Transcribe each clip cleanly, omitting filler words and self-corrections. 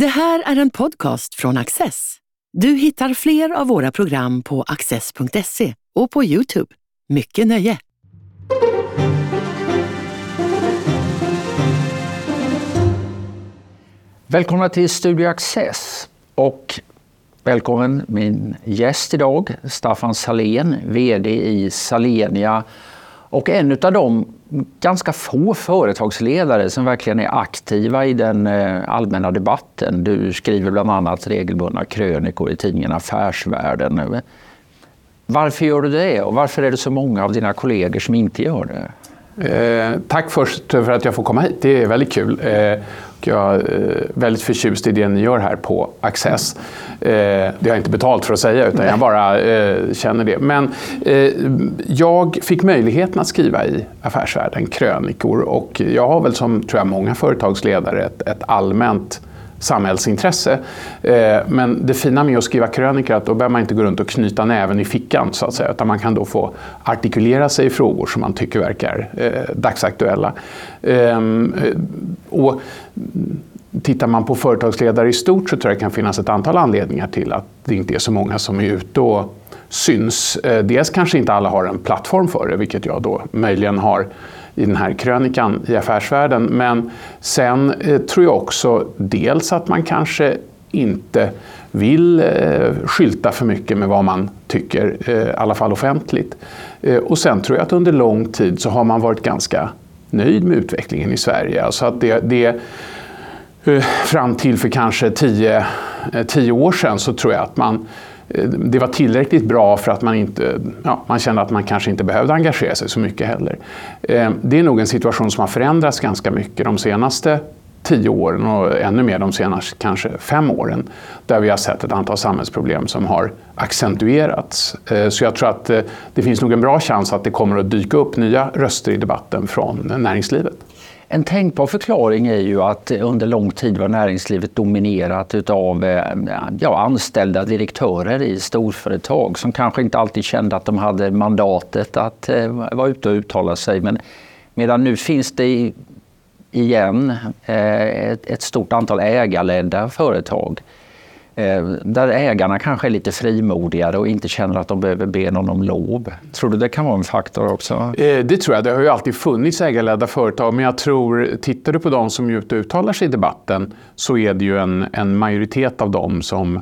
Det här är en podcast från Access. Du hittar fler av våra program på access.se och på YouTube. Mycket nöje! Välkomna till Studio Axess och välkommen min gäst idag, Staffan Salén, vd i Salenia och en utav de ganska få företagsledare som verkligen är aktiva i den allmänna debatten. Du skriver bland annat regelbundna krönikor i tidningen Affärsvärlden. Varför gör du det och varför är det så många av dina kollegor som inte gör det? Tack först för att jag får komma hit. Det är väldigt kul. Jag är väldigt förtjust i det ni gör här på Access. Det har jag inte betalt för att säga, utan jag bara känner det. Men jag fick möjligheten att skriva i Affärsvärlden krönikor och jag har väl, som tror jag många företagsledare, ett allmänt samhällsintresse. Men det fina med att skriva krönikor är att då behöver man inte gå runt och knyta näven i fickan, så att säga, utan man kan då få artikulera sig i frågor som man tycker verkar dagsaktuella. Och tittar man på företagsledare i stort så tror jag det kan finnas ett antal anledningar till att det inte är så många som är ute och syns. Dels kanske inte alla har en plattform för det, vilket jag då möjligen har i den här krönikan i Affärsvärlden. Men sen tror jag också dels att man kanske inte vill skylta för mycket med vad man tycker, i alla fall offentligt. Och sen tror jag att under lång tid så har man varit ganska nöjd med utvecklingen i Sverige. Alltså att det fram till för kanske 10 år sedan så tror jag att det var tillräckligt bra för att man kände att man kanske inte behövde engagera sig så mycket heller. Det är nog en situation som har förändrats ganska mycket de senaste 10 åren och ännu mer de senaste kanske 5 åren, där vi har sett ett antal samhällsproblem som har accentuerats. Så jag tror att det finns nog en bra chans att det kommer att dyka upp nya röster i debatten från näringslivet. En tänkbar förklaring är ju att under lång tid var näringslivet dominerat utav anställda direktörer i storföretag som kanske inte alltid kände att de hade mandatet att vara ute och uttala sig. Men medan nu finns det igen ett stort antal ägarledda företag där ägarna kanske är lite frimodigare och inte känner att de behöver be någon om lov. Tror du det kan vara en faktor också? Det tror jag. Det har ju alltid funnits ägarledda företag, men jag tror, tittar du på de som uttalar sig i debatten så är det ju en majoritet av dem som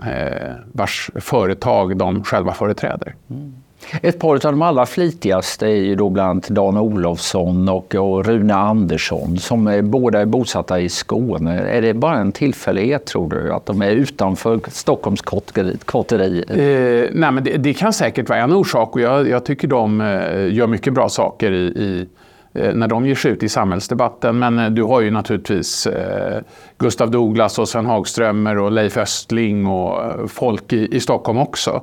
vars företag de själva företräder. Mm. Ett par av de allra flitigaste är ju då bland Dan Olofsson och Rune Andersson, som är båda är bosatta i Skåne. Är det bara en tillfällighet, tror du, att de är utanför Stockholms kotteriet? Nej, men det kan säkert vara en orsak, och jag tycker de gör mycket bra saker när de ger sig ut i samhällsdebatten. Men du har ju naturligtvis Gustav Douglas och Sven Hagströmer och Leif Östling och folk i Stockholm också.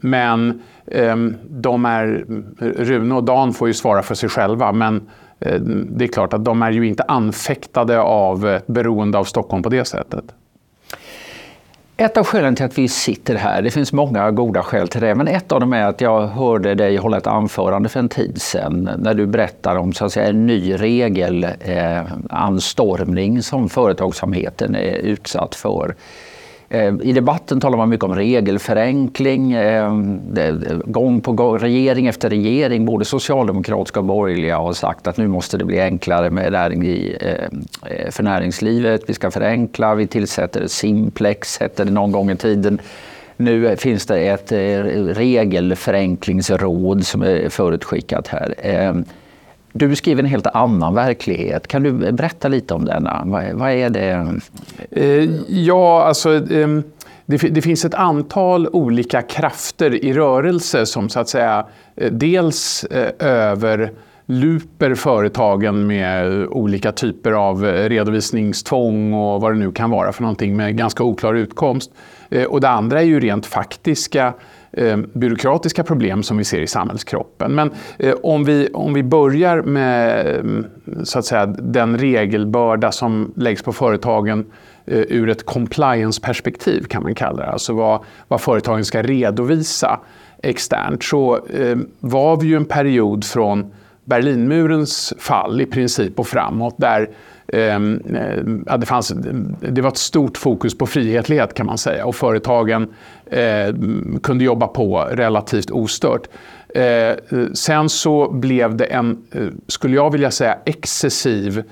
Men Rune och Dan får ju svara för sig själva, men det är klart att de är ju inte anfäktade av beroende av Stockholm på det sättet. Ett av skälen till att vi sitter här, det finns många goda skäl till det, men ett av dem är att jag hörde dig hålla ett anförande för en tid sedan när du berättar om, så att säga, en ny regelanstormning som företagsamheten är utsatt för. I debatten talar man mycket om regelförenkling, gång på gång, regering efter regering, både socialdemokratiska och borgerliga har sagt att nu måste det bli enklare för näringslivet, vi ska förenkla, vi tillsätter Simplex, hette det någon gång i tiden. Nu finns det ett regelförenklingsråd som är förutskickat här. Du skriver en helt annan verklighet. Kan du berätta lite om denna? Vad är det? Det finns ett antal olika krafter i rörelse som, så att säga, dels överluper företagen med olika typer av redovisningstvång och vad det nu kan vara för någonting med ganska oklar utkomst. Och det andra är ju rent faktiska byråkratiska problem som vi ser i samhällskroppen. Men om vi börjar med, så att säga, den regelbörda som läggs på företagen ur ett compliance-perspektiv, kan man kalla det. Alltså vad företagen ska redovisa externt. Så var vi ju en period från Berlinmurens fall i princip och framåt där det var ett stort fokus på frihetlighet kan man säga, och företagen kunde jobba på relativt ostört. Sen så blev det en, skulle jag vilja säga, excessiv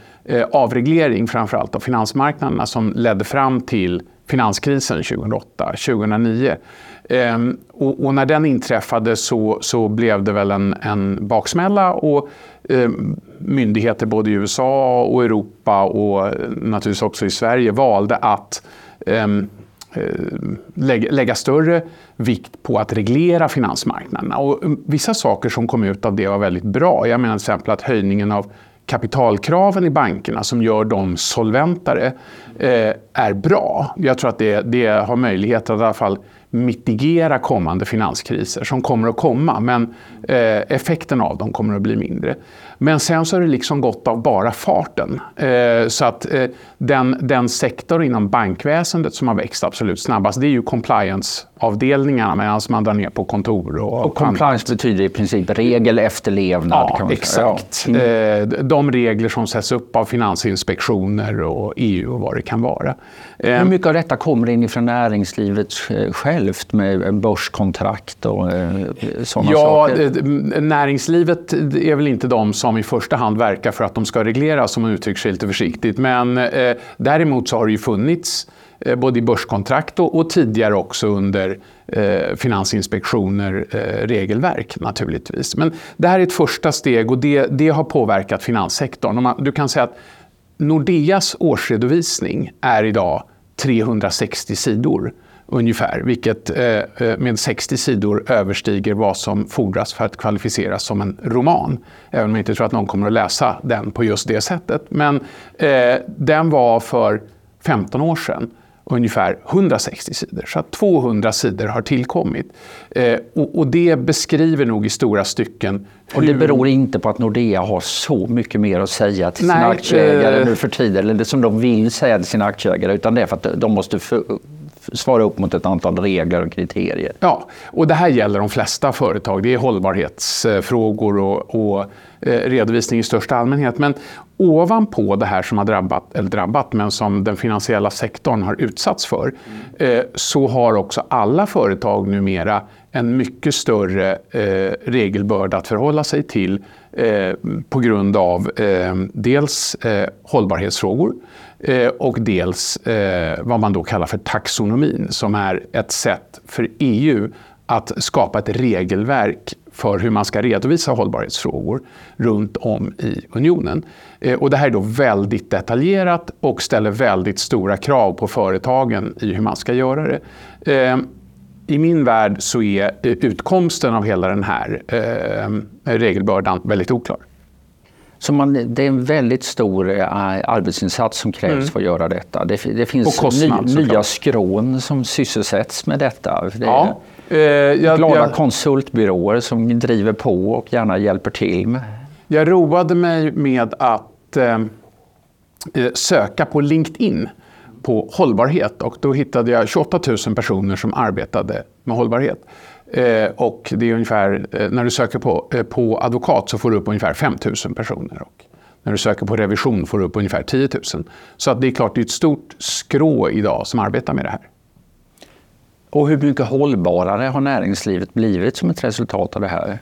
avreglering framförallt av finansmarknaderna som ledde fram till finanskrisen 2008-2009. Och när den inträffade så blev det väl en baksmälla, och myndigheter både i USA och Europa och naturligtvis också i Sverige valde att lägga större vikt på att reglera finansmarknaderna. Och vissa saker som kom ut av det var väldigt bra. Jag menar till exempel att höjningen av kapitalkraven i bankerna som gör dem solventare är bra. Jag tror att det har möjlighet att i alla fall mitigera kommande finanskriser som kommer att komma, men effekten av dem kommer att bli mindre. Men sen så har det liksom gått av bara farten. Så att den sektor inom bankväsendet som har växt absolut snabbast, det är ju compliance-avdelningarna, medan man drar ner på kontor. Och compliance betyder i princip regel efterlevnad. Ja, kan man exakt. Ja. De regler som sätts upp av finansinspektioner och EU och vad det kan vara. Hur mycket av detta kommer in från näringslivet självt med börskontrakt och sådana saker? Ja, näringslivet är väl inte de som i första hand verkar för att de ska regleras, som man uttrycker sig lite försiktigt. Men däremot så har det ju funnits både i börskontrakt och tidigare också under finansinspektioner, regelverk naturligtvis. Men det här är ett första steg, och det har påverkat finanssektorn. Du kan säga att Nordeas årsredovisning är idag 360 sidor ungefär, vilket med 60 sidor överstiger vad som fordras för att kvalificeras som en roman. Även om jag inte tror att någon kommer att läsa den på just det sättet. Men den var för 15 år sedan ungefär 160 sidor. Så att 200 sidor har tillkommit. Och det beskriver nog i stora stycken. Och det beror inte på att Nordea har så mycket mer att säga till sina aktieägare nu för tiden, eller det som de vill säga till sina aktieägare, utan det är för att de måste svara upp mot ett antal regler och kriterier. Ja, och det här gäller de flesta företag. Det är hållbarhetsfrågor och redovisning i största allmänhet. Men ovanpå det här som har drabbat, men som den finansiella sektorn har utsatts för, så har också alla företag numera en mycket större regelbörda att förhålla sig till på grund av dels hållbarhetsfrågor och dels vad man då kallar för taxonomin, som är ett sätt för EU att skapa ett regelverk för hur man ska redovisa hållbarhetsfrågor runt om i unionen. Och det här är då väldigt detaljerat och ställer väldigt stora krav på företagen i hur man ska göra det. I min värld så är utkomsten av hela den här regelbördan väldigt oklar. Så det är en väldigt stor arbetsinsats som krävs för att göra detta. Det finns kostnad, nya skrån som sysselsätts med detta. Glada konsultbyråer som driver på och gärna hjälper till med. Jag roade mig med att söka på LinkedIn på hållbarhet, och då hittade jag 28 000 personer som arbetade med hållbarhet. Och det är ungefär, när du söker på advokat så får du upp ungefär 5 000 personer, och när du söker på revision får du upp ungefär 10 000. Så att det är klart, det är ett stort skrå idag som arbetar med det här. Och hur mycket hållbarare har näringslivet blivit som ett resultat av det här?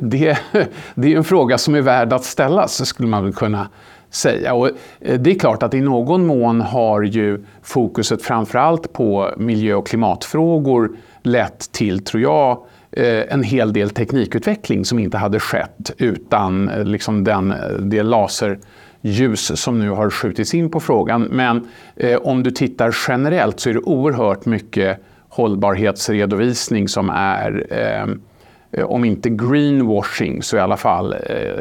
Det är en fråga som är värd att ställas, skulle man väl kunna säga. Och det är klart att i någon mån har ju fokuset framförallt på miljö- och klimatfrågor lett till, tror jag, en hel del teknikutveckling som inte hade skett utan liksom det laserljus som nu har skjutits in på frågan. Men om du tittar generellt så är det oerhört mycket hållbarhetsredovisning som är, om inte greenwashing så i alla fall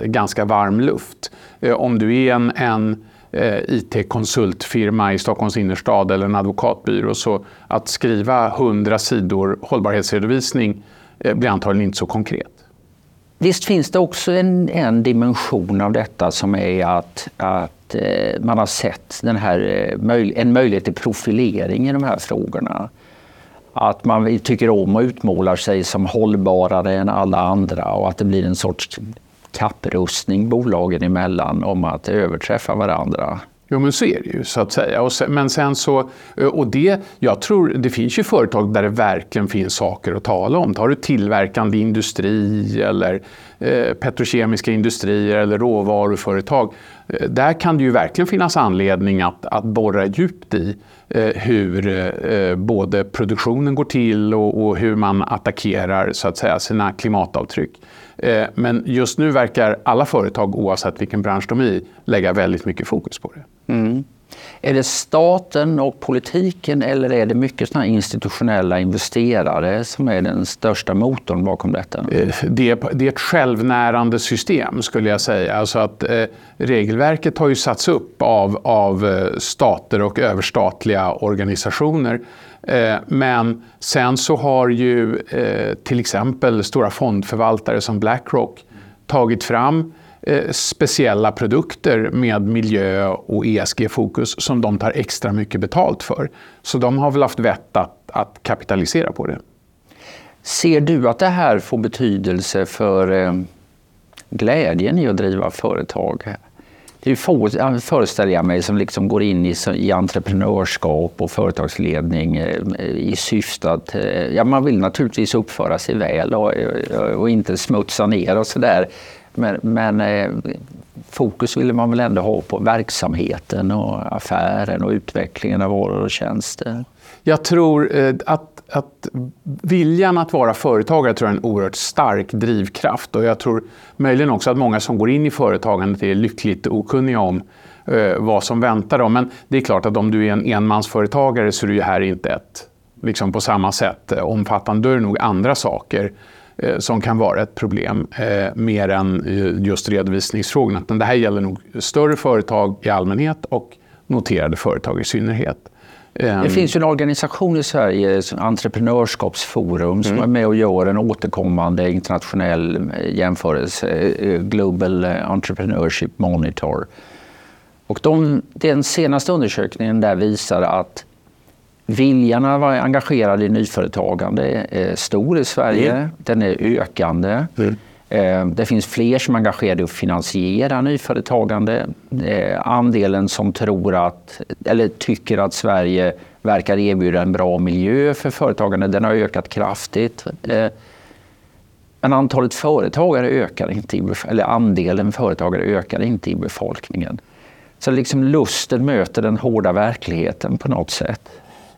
ganska varm luft. Om du är en IT-konsultfirma i Stockholms innerstad eller en advokatbyrå, så att skriva 100 sidor hållbarhetsredovisning blir antagligen inte så konkret. Visst finns det också en dimension av detta som är att man har sett en möjlighet till profilering i de här frågorna. Att man tycker om och utmålar sig som hållbarare än alla andra, och att det blir en sorts kapprustning bolagen emellan om att överträffa varandra. Jo, men så är det ju, så att säga. Och sen, men sen så, och det, jag tror, det finns ju företag där det verkligen finns saker att tala om. Tar du tillverkande industri eller petrokemiska industrier eller råvaruföretag. Där kan det ju verkligen finnas anledning att borra djupt i hur både produktionen går till och hur man attackerar, så att säga, sina klimatavtryck. Men just nu verkar alla företag, oavsett vilken bransch de är i, lägga väldigt mycket fokus på det. Mm. Är det staten och politiken eller är det mycket såna institutionella investerare som är den största motorn bakom detta? Det är ett självnärande system, skulle jag säga. Alltså att regelverket har ju satts upp av stater och överstatliga organisationer. Men sen så har ju till exempel stora fondförvaltare som BlackRock tagit fram speciella produkter med miljö- och ESG-fokus som de tar extra mycket betalt för. Så de har väl haft vett att kapitalisera på det. Ser du att det här får betydelse för glädjen i att driva företag? Det är få, föreställer jag mig, som liksom går in i entreprenörskap och företagsledning i syfte att man vill naturligtvis uppföra sig väl och inte smutsa ner och sådär. Men fokus ville man väl ändå ha på verksamheten och affären och utvecklingen av varor och tjänster. Jag tror att viljan att vara företagare tror jag är en oerhört stark drivkraft. Och jag tror möjligen också att många som går in i företagandet är lyckligt okunniga om vad som väntar dem. Men det är klart att om du är en enmansföretagare så är du ju här inte ett, liksom på samma sätt omfattande. Då är det nog andra saker som kan vara ett problem mer än just redovisningsfrågorna. Men det här gäller nog större företag i allmänhet och noterade företag i synnerhet. Det finns ju en organisation i Sverige, Entreprenörskapsforum, som är med och gör en återkommande internationell jämförelse, Global Entrepreneurship Monitor. Och den senaste undersökningen där visar att viljan att vara engagerad i nyföretagande är stor i Sverige. Den är ökande. Det finns fler som är engagerade i att finansiera nyföretagande. Andelen som tror att, eller tycker att Sverige verkar erbjuda en bra miljö för företagande, den har ökat kraftigt. Men antalet företagare ökar inte, eller andelen företagare ökar inte i befolkningen. Så liksom lusten möter den hårda verkligheten på något sätt.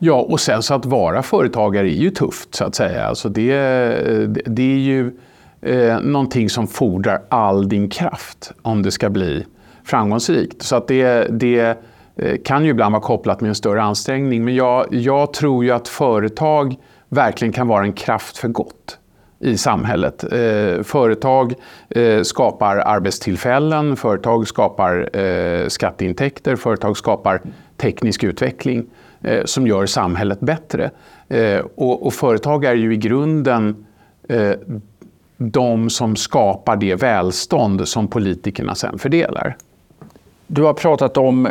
Ja, och sen så att vara företagare är ju tufft, så att säga. Alltså det är ju någonting som fordrar all din kraft om det ska bli framgångsrikt. Så att det kan ju ibland vara kopplat med en större ansträngning. Men jag tror ju att företag verkligen kan vara en kraft för gott i samhället. Företag skapar arbetstillfällen, företag skapar skatteintäkter, företag skapar teknisk utveckling som gör samhället bättre. Och företag är ju i grunden de som skapar det välstånd som politikerna sen fördelar. Du har pratat om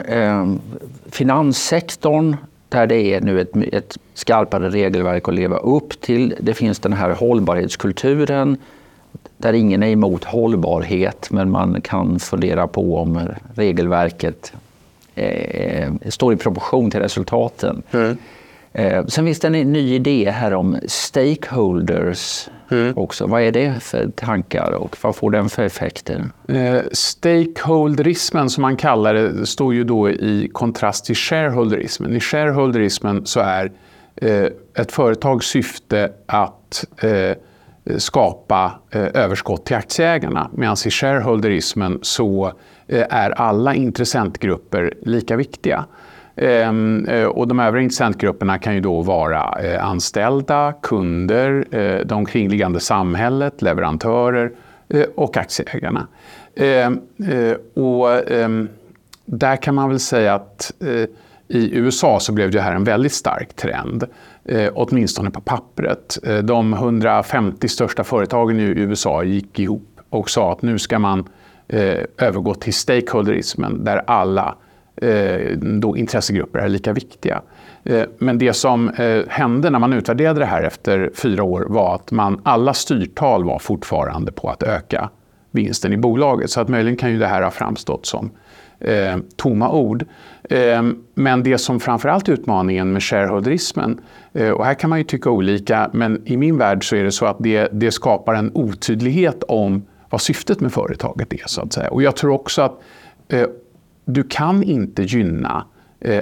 finanssektorn, där det är nu ett skarpare regelverk att leva upp till. Det finns den här hållbarhetskulturen, där ingen är emot hållbarhet, men man kan fundera på om regelverket står i proportion till resultaten. Sen finns det en ny idé här om stakeholders också. Vad är det för tankar och vad får den för effekter? Stakeholderismen, som man kallar det, står ju då i kontrast till shareholderismen. I shareholderismen så är ett företags syfte att skapa överskott till aktieägarna. Medan i shareholderismen så är alla intressentgrupper lika viktiga. Och de övriga intressentgrupperna kan ju då vara anställda, kunder, det omkringliggande samhället, leverantörer och aktieägarna. Och där kan man väl säga att i USA så blev det här en väldigt stark trend, åtminstone på pappret. De 150 största företagen i USA gick ihop och sa att nu ska man övergå till stakeholderismen, där alla då intressegrupper är lika viktiga. Men det som hände när man utvärderade det här efter 4 år var att alla styrtal var fortfarande på att öka vinsten i bolaget. Så att möjligen kan ju det här ha framstått som tomma ord. Men det som framförallt är utmaningen med shareholderismen, och här kan man ju tycka olika, men i min värld så är det så att det skapar en otydlighet om vad syftet med företaget är, så att säga. Och jag tror också att du kan inte gynna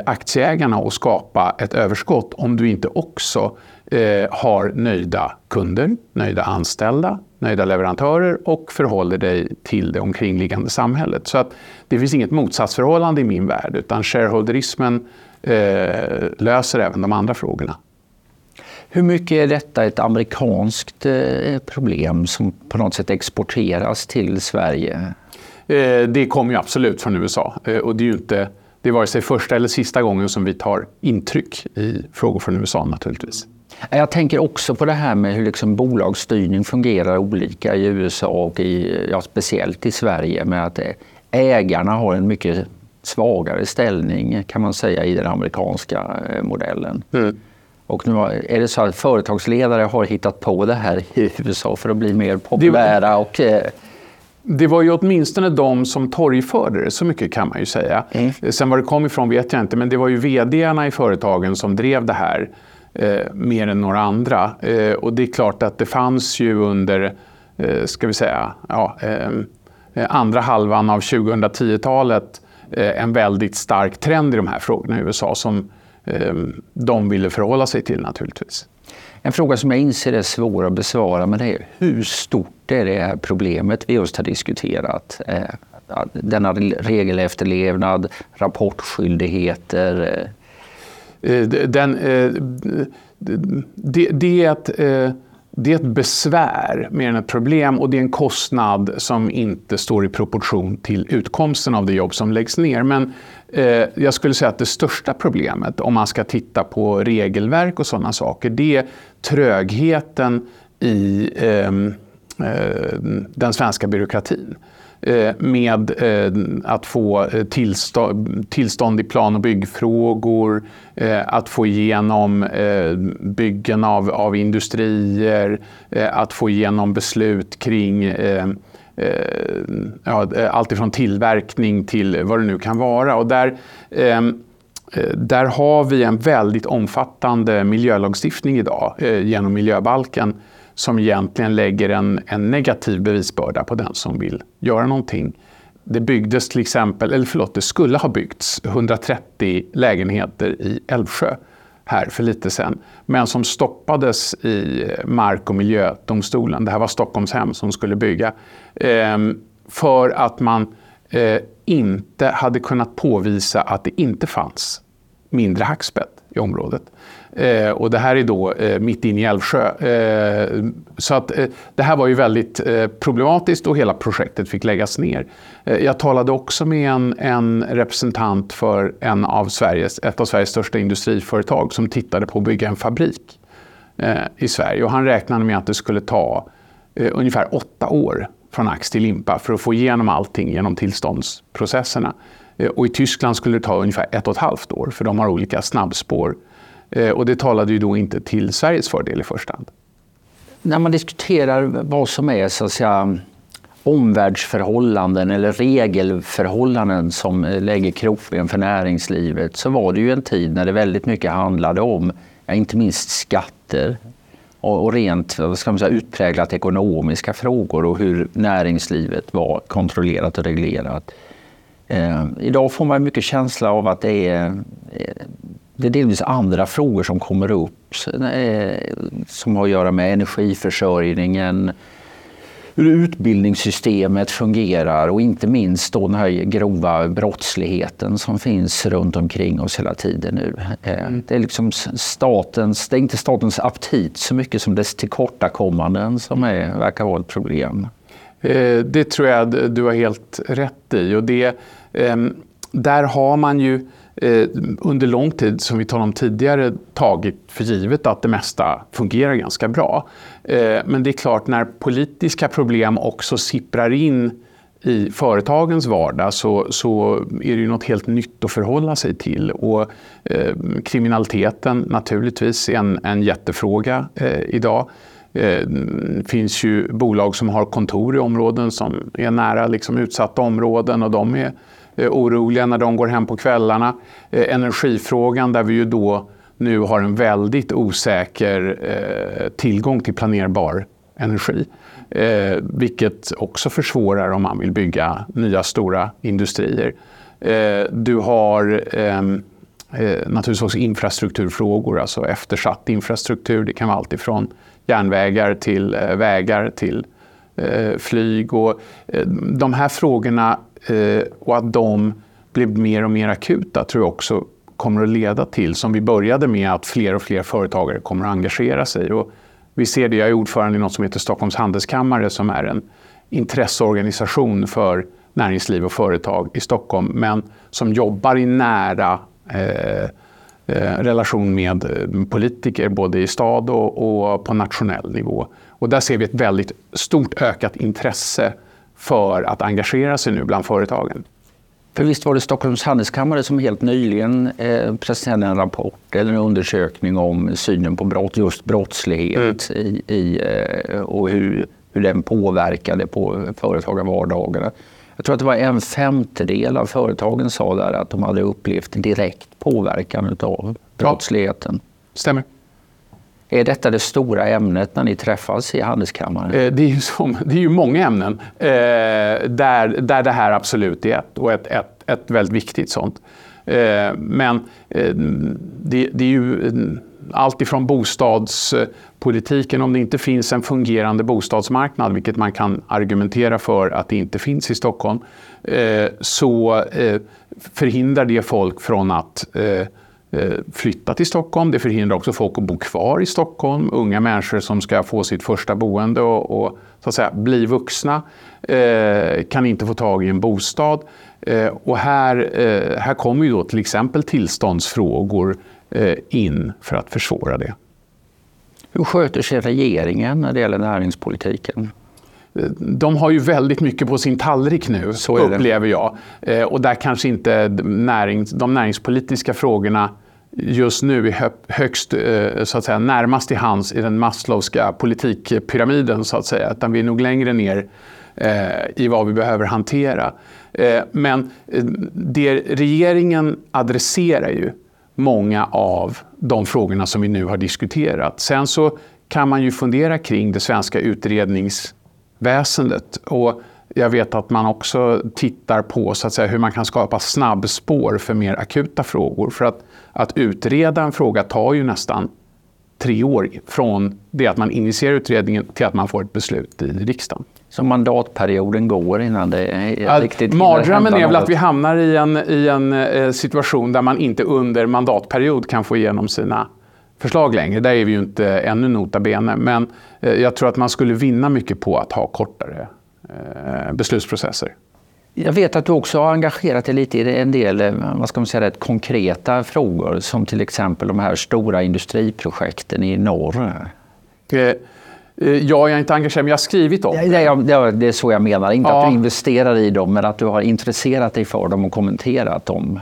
aktieägarna och skapa ett överskott om du inte också har nöjda kunder, nöjda anställda, nöjda leverantörer och förhåller dig till det omkringliggande samhället. Så att det finns inget motsatsförhållande i min värld, utan shareholderismen löser även de andra frågorna. Hur mycket är detta ett amerikanskt problem som på något sätt exporteras till Sverige? Det kommer ju absolut från USA, och det är ju inte... Det är vare sig första eller sista gången som vi tar intryck i frågor från USA naturligtvis. Jag tänker också på det här med hur liksom bolagsstyrning fungerar olika i USA och speciellt i Sverige, med att ägarna har en mycket svagare ställning, kan man säga, i den amerikanska modellen. Mm. Och nu är det så att företagsledare har hittat på det här i USA för att bli mer populära och... Det var ju åtminstone de som torgförde det, så mycket kan man ju säga. Mm. Sen var det kom ifrån vet jag inte, men det var ju vdarna i företagen som drev det här mer än några andra. Och det är klart att det fanns ju under, andra halvan av 2010-talet en väldigt stark trend i de här frågorna i USA som de ville förhålla sig till naturligtvis. En fråga som jag inser är svår att besvara, men det är hur stort är det här problemet vi just har diskuterat? Denna regelefterlevnad, rapportskyldigheter? Det är ett besvär mer än ett problem, och det är en kostnad som inte står i proportion till utkomsten av det jobb som läggs ner. Men jag skulle säga att det största problemet, om man ska titta på regelverk och sådana saker, det är trögheten i den svenska byråkratin. Med att få tillstånd i plan- och byggfrågor, att få igenom byggen av industrier, att få igenom beslut kring allt ifrån tillverkning till vad det nu kan vara. Och där har vi en väldigt omfattande miljölagstiftning idag genom miljöbalken, som egentligen lägger en negativ bevisbörda på den som vill göra någonting. Det byggdes till exempel, det skulle ha byggts 130 lägenheter i Älvsjö här för lite sen, men som stoppades i mark- och miljödomstolen. Det här var Stockholmshem som skulle bygga för att man inte hade kunnat påvisa att det inte fanns mindre hackspett i området. Och det här är då mitt inne i Älvsjö. Så att det här var ju väldigt problematiskt, och hela projektet fick läggas ner. Jag talade också med en representant för ett av Sveriges största industriföretag som tittade på att bygga en fabrik i Sverige. Och han räknade med att det skulle ta ungefär 8 år från ax till limpa för att få igenom allting genom tillståndsprocesserna. Och i Tyskland skulle det ta ungefär 1,5 år, för de har olika snabbspår. Och det talade ju då inte till Sveriges fördel i första hand. När man diskuterar vad som är omvärldsförhållanden eller regelförhållanden som lägger krokben för näringslivet, så var det ju en tid när det väldigt mycket handlade om, inte minst skatter och rent utpräglat ekonomiska frågor och hur näringslivet var kontrollerat och reglerat. Idag får man mycket känsla av att det är delvis andra frågor som kommer upp, som har att göra med energiförsörjningen, hur utbildningssystemet fungerar och inte minst den här grova brottsligheten som finns runt omkring oss hela tiden nu. Det är det är inte statens aptit så mycket som dess tillkortakommanden som verkar vara ett problem. Det tror jag du har helt rätt i, och där har man ju under lång tid, som vi talade om tidigare, tagit för givet att det mesta fungerar ganska bra. Men det är klart, när politiska problem också sipprar in i företagens vardag så är det ju något helt nytt att förhålla sig till. Och kriminaliteten naturligtvis är en jättefråga idag. finns ju bolag som har kontor i områden som är nära liksom utsatta områden, och de är oroliga när de går hem på kvällarna. Energifrågan, där vi ju då nu har en väldigt osäker tillgång till planerbar energi. Vilket också försvårar om man vill bygga nya stora industrier. Du har naturligtvis också infrastrukturfrågor, alltså eftersatt infrastruktur. Det kan vara allt ifrån järnvägar till vägar till flyg. Och de här frågorna och att de blir mer och mer akuta tror jag också kommer att leda till, som vi började med, att fler och fler företagare kommer att engagera sig. Och vi ser det, jag är ordförande i något som heter Stockholms handelskammare, som är en intresseorganisation för näringsliv och företag i Stockholm, men som jobbar i nära relation med politiker både i stad och på nationell nivå. Och där ser vi ett väldigt stort ökat intresse för att engagera sig nu bland företagen. För visst var det Stockholms handelskammare som helt nyligen presenterade en rapport eller en undersökning om synen på brott, just brottslighet och hur den påverkade på företagarvardagarna. Jag tror att det var 1/5 av företagen sa där att de hade upplevt direkt påverkan av brottsligheten. Ja, stämmer. Är detta det stora ämnet när ni träffas i handelskammaren? Det är ju många ämnen där det här absolut är ett, och ett väldigt viktigt sånt. Men det är ju allt ifrån bostadspolitiken, om det inte finns en fungerande bostadsmarknad, vilket man kan argumentera för att det inte finns i Stockholm, så förhindrar det folk från att flytta till Stockholm. Det förhindrar också folk att bo kvar i Stockholm. Unga människor som ska få sitt första boende och så att säga bli vuxna kan inte få tag i en bostad. Och här kommer ju då till exempel tillståndsfrågor in för att försvåra det. Hur sköter sig regeringen när det gäller näringspolitiken? De har ju väldigt mycket på sin tallrik nu, så upplever jag. Och där kanske inte de näringspolitiska frågorna just nu är högst, så att säga, närmast i hands i den Maslowska politikpyramiden, så att säga. Utan vi är nog längre ner i vad vi behöver hantera. Men det regeringen adresserar ju många av de frågorna som vi nu har diskuterat. Sen så kan man ju fundera kring det svenska utredningsväsendet. Och jag vet att man också tittar på, så att säga, hur man kan skapa snabbspår för mer akuta frågor. För att utreda en fråga tar ju nästan 3 år från det att man initierar utredningen till att man får ett beslut i riksdagen. Så mandatperioden går innan det är riktigt... Mardrömmen är väl att vi hamnar i en situation där man inte under mandatperiod kan få igenom sina förslag längre. Där är vi ju inte ännu nota bene, men jag tror att man skulle vinna mycket på att ha kortare beslutsprocesser. Jag vet att du också har engagerat dig lite i en del, vad ska man säga, rätt konkreta frågor, som till exempel de här stora industriprojekten i norr. Jag är inte engagerad, men jag har skrivit om det. Det är så jag menar. Inte att du investerar i dem, men att du har intresserat dig för dem och kommenterat dem.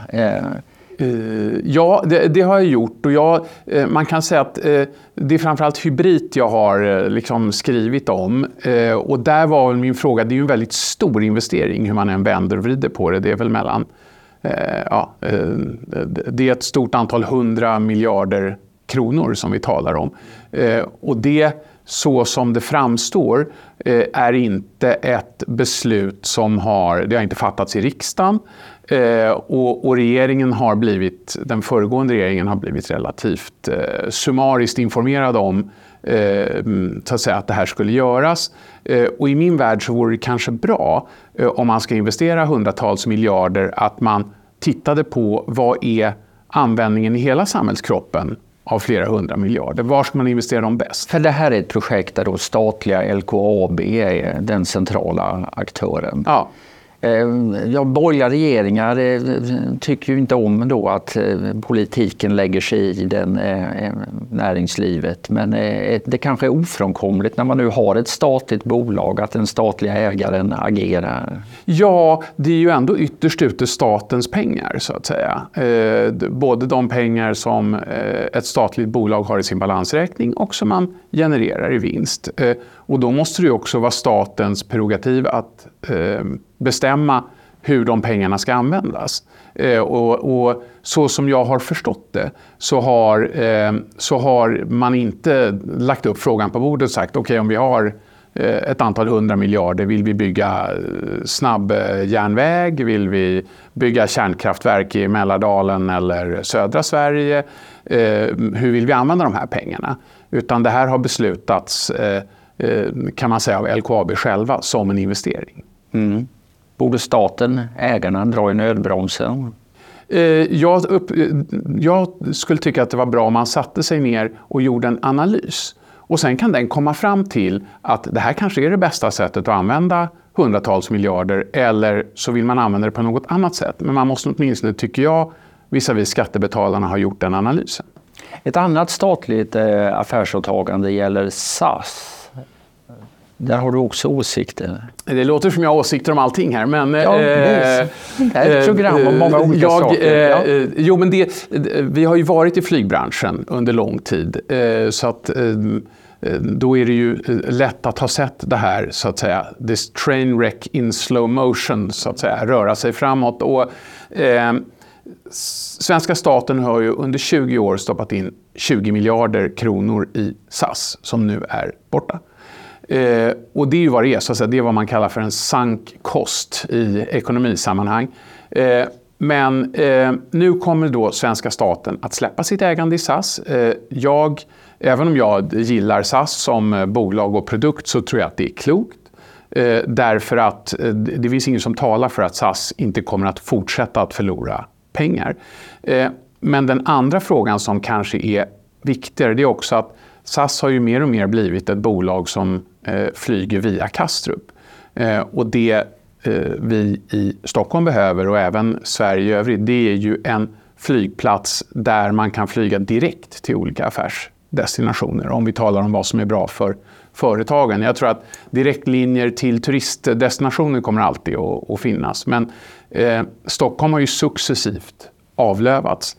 Ja, det har jag gjort. Och man kan säga att det är framförallt hybrid jag har liksom skrivit om. Och där var väl min fråga, det är ju en väldigt stor investering hur man än vänder och vrider på det. Det är väl det är ett stort antal 100 miljarder kronor som vi talar om. Och det, så som det framstår, är inte ett beslut som det har inte fattats i riksdagen. Och regeringen har blivit, den föregående regeringen har blivit relativt summariskt informerad om så att säga att det här skulle göras. Och i min värld så vore det kanske bra, om man ska investera hundratals miljarder, att man tittade på vad är användningen i hela samhällskroppen av flera 100 miljarder. Var ska man investera dem bäst? För det här är ett projekt där då statliga LKAB är den centrala aktören. Ja. Borgerliga regeringar tycker ju inte om då att politiken lägger sig i den, näringslivet. Men det kanske är ofrånkomligt när man nu har ett statligt bolag att den statliga ägaren agerar. Ja, det är ju ändå ytterst ute statens pengar så att säga. Både de pengar som ett statligt bolag har i sin balansräkning och som man genererar i vinst. Och då måste det ju också vara statens prerogativ att bestämma hur de pengarna ska användas. Och så som jag har förstått det så har man inte lagt upp frågan på bordet och sagt okej, om vi har ett antal 100 miljarder, vill vi bygga snabb järnväg, vill vi bygga kärnkraftverk i Mälardalen eller södra Sverige, hur vill vi använda de här pengarna? Utan det här har beslutats, kan man säga, av LKAB själva som en investering. Mm. Borde staten, ägarna, dra i nödbromsen? Jag skulle tycka att det var bra om man satte sig ner och gjorde en analys. Och sen kan den komma fram till att det här kanske är det bästa sättet att använda hundratals miljarder, eller så vill man använda det på något annat sätt. Men man måste åtminstone, tycker jag, visavi skattebetalarna har gjort den analysen. Ett annat statligt affärsåtagande gäller SAS. Där har du också åsikter. Det låter som jag har åsikter om allting här, men ja, det är ett program om många olika saker. Jo, men vi har ju varit i flygbranschen under lång tid, så att då är det ju lätt att ha sett det här, så att säga, this train wreck in slow motion, så att säga, röra sig framåt. Och svenska staten har ju under 20 år stoppat in 20 miljarder kronor i SAS, som nu är borta. Och det är ju vad det är, så att säga, det är vad man kallar för en sunk cost i ekonomisammanhang. Men nu kommer då svenska staten att släppa sitt ägande i SAS. Även om jag gillar SAS som bolag och produkt, så tror jag att det är klokt. Därför att det finns ingen som talar för att SAS inte kommer att fortsätta att förlora pengar. Men den andra frågan som kanske är viktigare, det är också att SAS har ju mer och mer blivit ett bolag som flyger via Kastrup. Och det vi i Stockholm behöver, och även Sverige i övrigt, det är ju en flygplats där man kan flyga direkt till olika affärsdestinationer. Om vi talar om vad som är bra för företagen. Jag tror att direktlinjer till turistdestinationer kommer alltid att finnas. Men Stockholm har ju successivt avlövats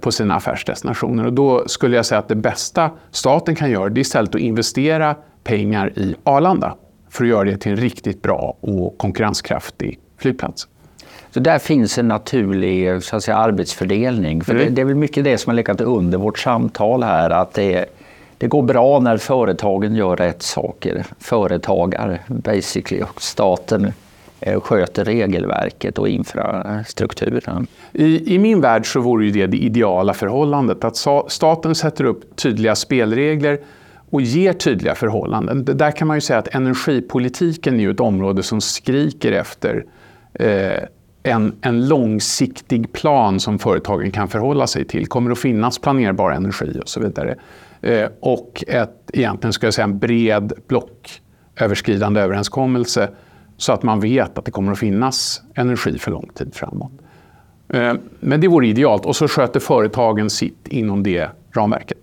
på sina affärsdestinationer, och då skulle jag säga att det bästa staten kan göra, det är istället att investera pengar i Arlanda för att göra det till en riktigt bra och konkurrenskraftig flygplats. Så där finns en naturlig, så att säga, arbetsfördelning. För det är väl mycket det som har legat under vårt samtal här, att det går bra när företagen gör rätt saker. Företagare, basically, och staten sköter regelverket och infrastrukturen. I min värld så vore ju det ideala förhållandet, att staten sätter upp tydliga spelregler och ger tydliga förhållanden. Det där kan man ju säga att energipolitiken är ju ett område som skriker efter en långsiktig plan som företagen kan förhålla sig till. Kommer det att finnas planerbar energi och så vidare? Och egentligen ska jag säga en bred blocköverskridande överenskommelse, så att man vet att det kommer att finnas energi för lång tid framåt. Men det vore idealt, och så sköter företagen sitt inom det ramverket.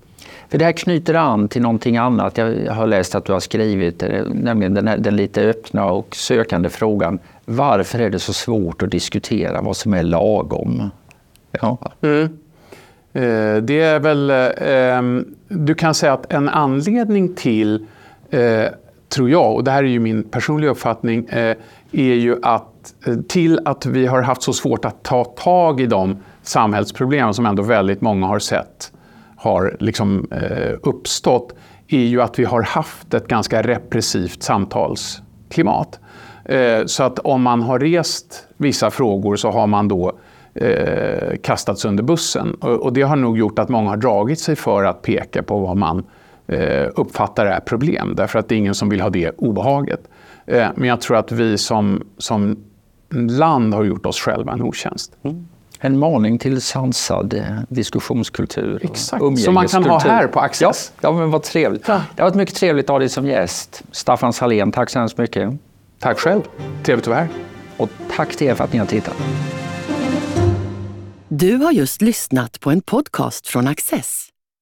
För det här knyter an till någonting annat. Jag har läst att du har skrivit, nämligen den lite öppna och sökande frågan: varför är det så svårt att diskutera vad som är lagom? Ja. Mm. Det är väl, du kan säga att en anledning till, tror jag, och det här är ju min personliga uppfattning, är ju att till att vi har haft så svårt att ta tag i de samhällsproblem som ändå väldigt många har sett har liksom uppstått, är ju att vi har haft ett ganska repressivt samtalsklimat. Så att om man har rest vissa frågor så har man då kastats under bussen. Och det har nog gjort att många har dragit sig för att peka på vad man uppfattar det här problem, därför att det är ingen som vill ha det obehaget. Men jag tror att vi som land har gjort oss själva en otjänst. Mm. En maning till sansad diskussionskultur. Exakt, som man kan ha här på Access. Ja, men vad trevligt. Ja. Det har varit mycket trevligt att ha dig som gäst. Staffan Salén, tack så hemskt mycket. Tack själv. Trevligt att vara här. Och tack till er för att ni har tittat. Du har just lyssnat på en podcast från Access.